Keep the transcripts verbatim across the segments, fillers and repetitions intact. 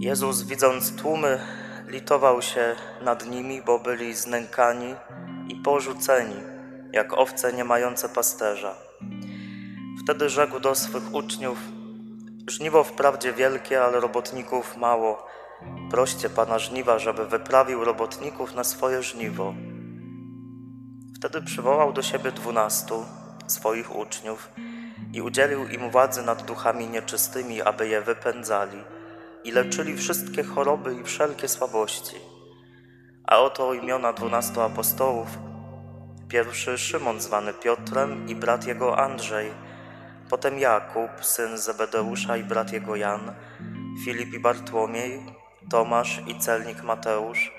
Jezus, widząc tłumy, litował się nad nimi, bo byli znękani i porzuceni, jak owce nie mające pasterza. Wtedy rzekł do swych uczniów: żniwo wprawdzie wielkie, ale robotników mało. Proście Pana żniwa, żeby wyprawił robotników na swoje żniwo. Wtedy przywołał do siebie dwunastu swoich uczniów i udzielił im władzy nad duchami nieczystymi, aby je wypędzali i leczyli wszystkie choroby i wszelkie słabości. A oto imiona dwunastu apostołów. Pierwszy Szymon, zwany Piotrem, i brat jego Andrzej, potem Jakub, syn Zebedeusza, i brat jego Jan, Filip i Bartłomiej, Tomasz i celnik Mateusz,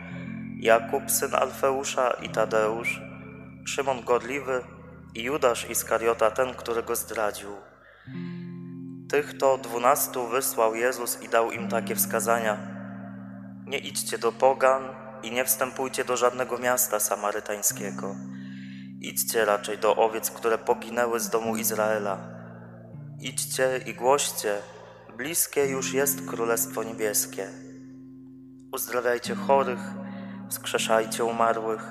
Jakub, syn Alfeusza, i Tadeusz, Szymon Gorliwy i Judasz Iskariota, ten, który go zdradził. Tych to dwunastu wysłał Jezus i dał im takie wskazania: nie idźcie do pogan i nie wstępujcie do żadnego miasta samarytańskiego. Idźcie raczej do owiec, które poginęły z domu Izraela. Idźcie i głoście: bliskie już jest Królestwo Niebieskie. Uzdrawiajcie chorych, wskrzeszajcie umarłych,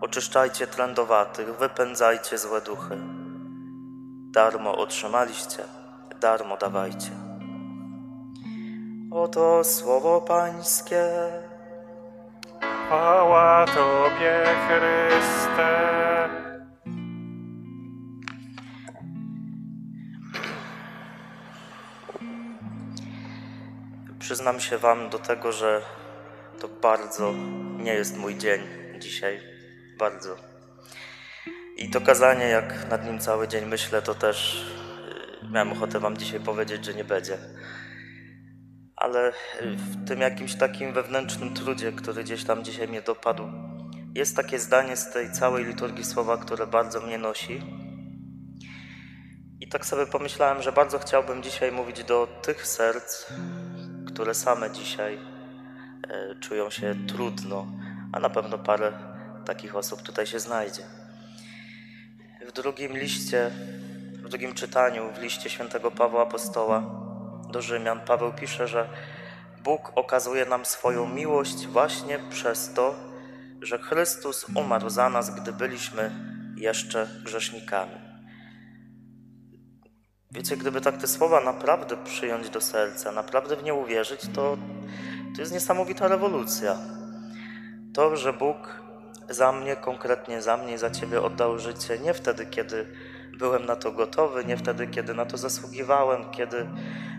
oczyszczajcie trędowatych, wypędzajcie złe duchy. Darmo otrzymaliście, darmo dawajcie. Oto słowo Pańskie. Chwała Tobie, Chryste. Przyznam się Wam do tego, że to bardzo nie jest mój dzień dzisiaj. Bardzo. I to kazanie, jak nad nim cały dzień myślę, to też miałem ochotę Wam dzisiaj powiedzieć, że nie będzie. Ale w tym jakimś takim wewnętrznym trudzie, który gdzieś tam dzisiaj mnie dopadł, jest takie zdanie z tej całej liturgii słowa, które bardzo mnie nosi. I tak sobie pomyślałem, że bardzo chciałbym dzisiaj mówić do tych serc, które same dzisiaj czują się trudno, a na pewno parę takich osób tutaj się znajdzie. W drugim liście, w drugim czytaniu, w liście świętego Pawła Apostoła do Rzymian, Paweł pisze, że Bóg okazuje nam swoją miłość właśnie przez to, że Chrystus umarł za nas, gdy byliśmy jeszcze grzesznikami. Wiecie, gdyby tak te słowa naprawdę przyjąć do serca, naprawdę w nie uwierzyć, to, to jest niesamowita rewolucja. To, że Bóg za mnie, konkretnie za mnie i za Ciebie oddał życie nie wtedy, kiedy byłem na to gotowy, nie wtedy, kiedy na to zasługiwałem, kiedy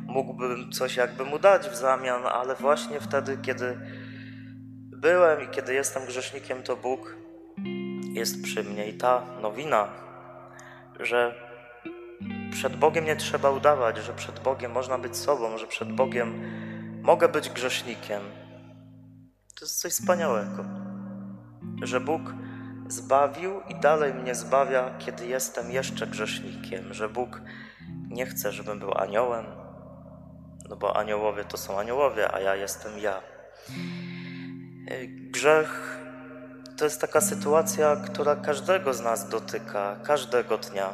mógłbym coś jakby mu dać w zamian, ale właśnie wtedy, kiedy byłem i kiedy jestem grzesznikiem, to Bóg jest przy mnie. I ta nowina, że przed Bogiem nie trzeba udawać, że przed Bogiem można być sobą, że przed Bogiem mogę być grzesznikiem, to jest coś wspaniałego. Że Bóg zbawił i dalej mnie zbawia, kiedy jestem jeszcze grzesznikiem. Że Bóg nie chce, żebym był aniołem, no bo aniołowie to są aniołowie, a ja jestem ja. Grzech to jest taka sytuacja, która każdego z nas dotyka, każdego dnia.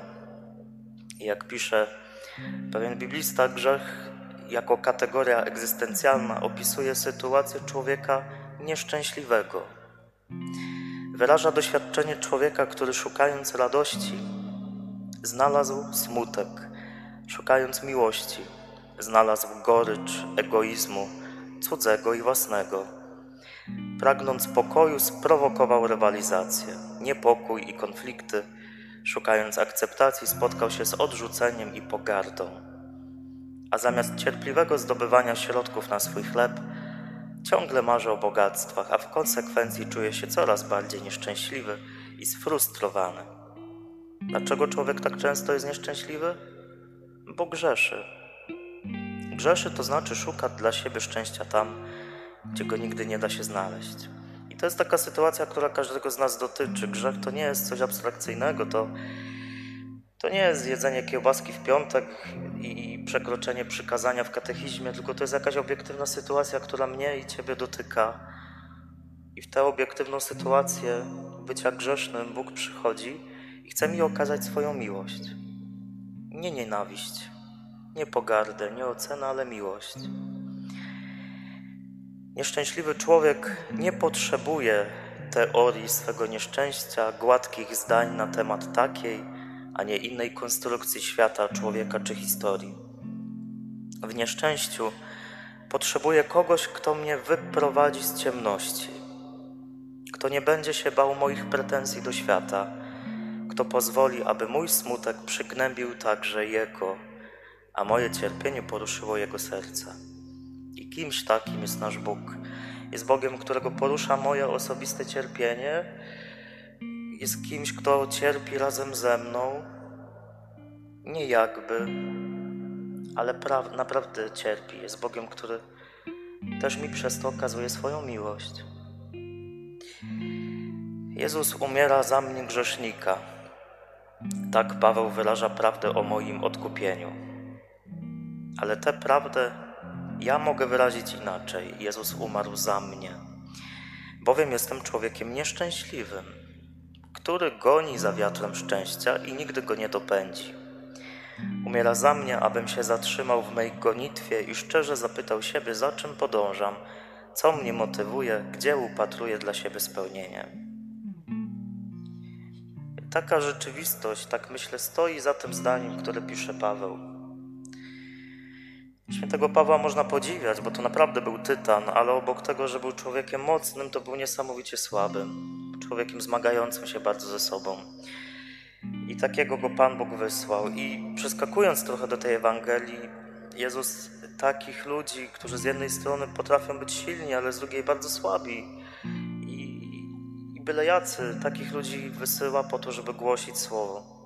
I jak pisze pewien biblista, grzech jako kategoria egzystencjalna opisuje sytuację człowieka nieszczęśliwego. Wyraża doświadczenie człowieka, który szukając radości znalazł smutek, szukając miłości znalazł gorycz egoizmu, cudzego i własnego. Pragnąc pokoju sprowokował rywalizację, niepokój i konflikty, szukając akceptacji spotkał się z odrzuceniem i pogardą. A zamiast cierpliwego zdobywania środków na swój chleb, ciągle marzy o bogactwach, a w konsekwencji czuje się coraz bardziej nieszczęśliwy i sfrustrowany. Dlaczego człowiek tak często jest nieszczęśliwy? Bo grzeszy. Grzeszy to znaczy szuka dla siebie szczęścia tam, gdzie go nigdy nie da się znaleźć. I to jest taka sytuacja, która każdego z nas dotyczy. Grzech to nie jest coś abstrakcyjnego, to, to nie jest jedzenie kiełbaski w piątek i przekroczenie przykazania w katechizmie, tylko to jest jakaś obiektywna sytuacja, która mnie i Ciebie dotyka. I w tę obiektywną sytuację bycia grzesznym Bóg przychodzi i chce mi okazać swoją miłość. Nie nienawiść, nie pogardę, nie ocenę, ale miłość. Nieszczęśliwy człowiek nie potrzebuje teorii swego nieszczęścia, gładkich zdań na temat takiej, a nie innej konstrukcji świata, człowieka czy historii. W nieszczęściu potrzebuję kogoś, kto mnie wyprowadzi z ciemności, kto nie będzie się bał moich pretensji do świata, kto pozwoli, aby mój smutek przygnębił także jego, a moje cierpienie poruszyło jego serce. I kimś takim jest nasz Bóg. Jest Bogiem, którego porusza moje osobiste cierpienie. Jest kimś, kto cierpi razem ze mną. Nie jakby, ale pra- naprawdę cierpi. Jest Bogiem, który też mi przez to okazuje swoją miłość. Jezus umiera za mnie grzesznika. Tak Paweł wyraża prawdę o moim odkupieniu. Ale tę prawdę ja mogę wyrazić inaczej. Jezus umarł za mnie, bowiem jestem człowiekiem nieszczęśliwym, który goni za wiatrem szczęścia i nigdy go nie dopędzi. Umiera za mnie, abym się zatrzymał w mej gonitwie i szczerze zapytał siebie, za czym podążam, co mnie motywuje, gdzie upatruję dla siebie spełnienie. Taka rzeczywistość, tak myślę, stoi za tym zdaniem, które pisze Paweł. Świętego Pawła można podziwiać, bo to naprawdę był tytan, ale obok tego, że był człowiekiem mocnym, to był niesamowicie słabym, człowiekiem zmagającym się bardzo ze sobą. I takiego go Pan Bóg wysłał. I przeskakując trochę do tej Ewangelii, Jezus takich ludzi, którzy z jednej strony potrafią być silni, ale z drugiej bardzo słabi, byle jacy, takich ludzi wysyła po to, żeby głosić Słowo.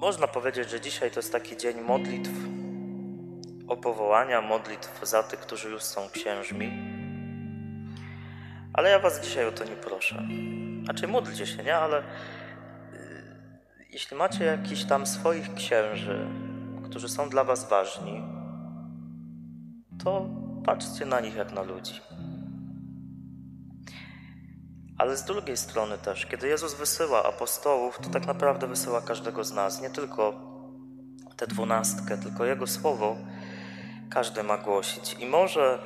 Można powiedzieć, że dzisiaj to jest taki dzień modlitw o powołania, modlitw za tych, którzy już są księżmi. Ale ja was dzisiaj o to nie proszę. Znaczy módlcie się, nie? Ale yy, jeśli macie jakichś tam swoich księży, którzy są dla was ważni, to patrzcie na nich jak na ludzi. Ale z drugiej strony też, kiedy Jezus wysyła apostołów, to tak naprawdę wysyła każdego z nas. Nie tylko tę dwunastkę, tylko Jego Słowo każdy ma głosić. I może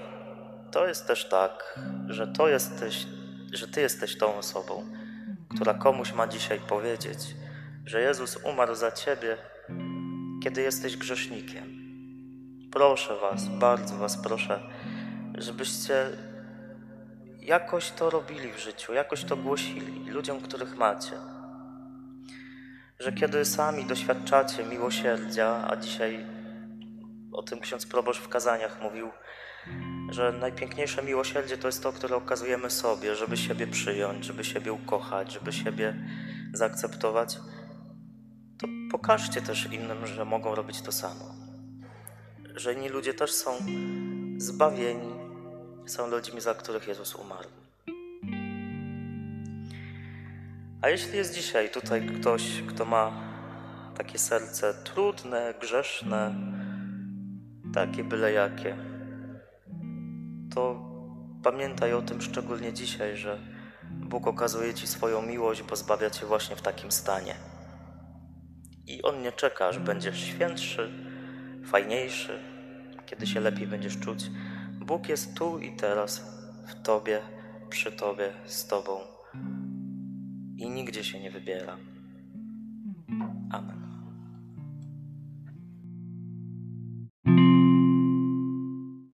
to jest też tak, że, to jesteś, że Ty jesteś tą osobą, która komuś ma dzisiaj powiedzieć, że Jezus umarł za Ciebie, kiedy jesteś grzesznikiem. Proszę Was, bardzo Was proszę, żebyście jakoś to robili w życiu, jakoś to głosili ludziom, których macie. Że kiedy sami doświadczacie miłosierdzia, a dzisiaj o tym ksiądz proboszcz w kazaniach mówił, że najpiękniejsze miłosierdzie to jest to, które okazujemy sobie, żeby siebie przyjąć, żeby siebie ukochać, żeby siebie zaakceptować, to pokażcie też innym, że mogą robić to samo. Że inni ludzie też są zbawieni, są ludźmi, za których Jezus umarł. A jeśli jest dzisiaj tutaj ktoś, kto ma takie serce trudne, grzeszne, takie byle jakie, to pamiętaj o tym szczególnie dzisiaj, że Bóg okazuje ci swoją miłość, bo zbawia cię właśnie w takim stanie. I On nie czeka, aż będziesz świętszy, fajniejszy, kiedy się lepiej będziesz czuć. Bóg jest tu i teraz, w Tobie, przy Tobie, z Tobą i nigdzie się nie wybiera.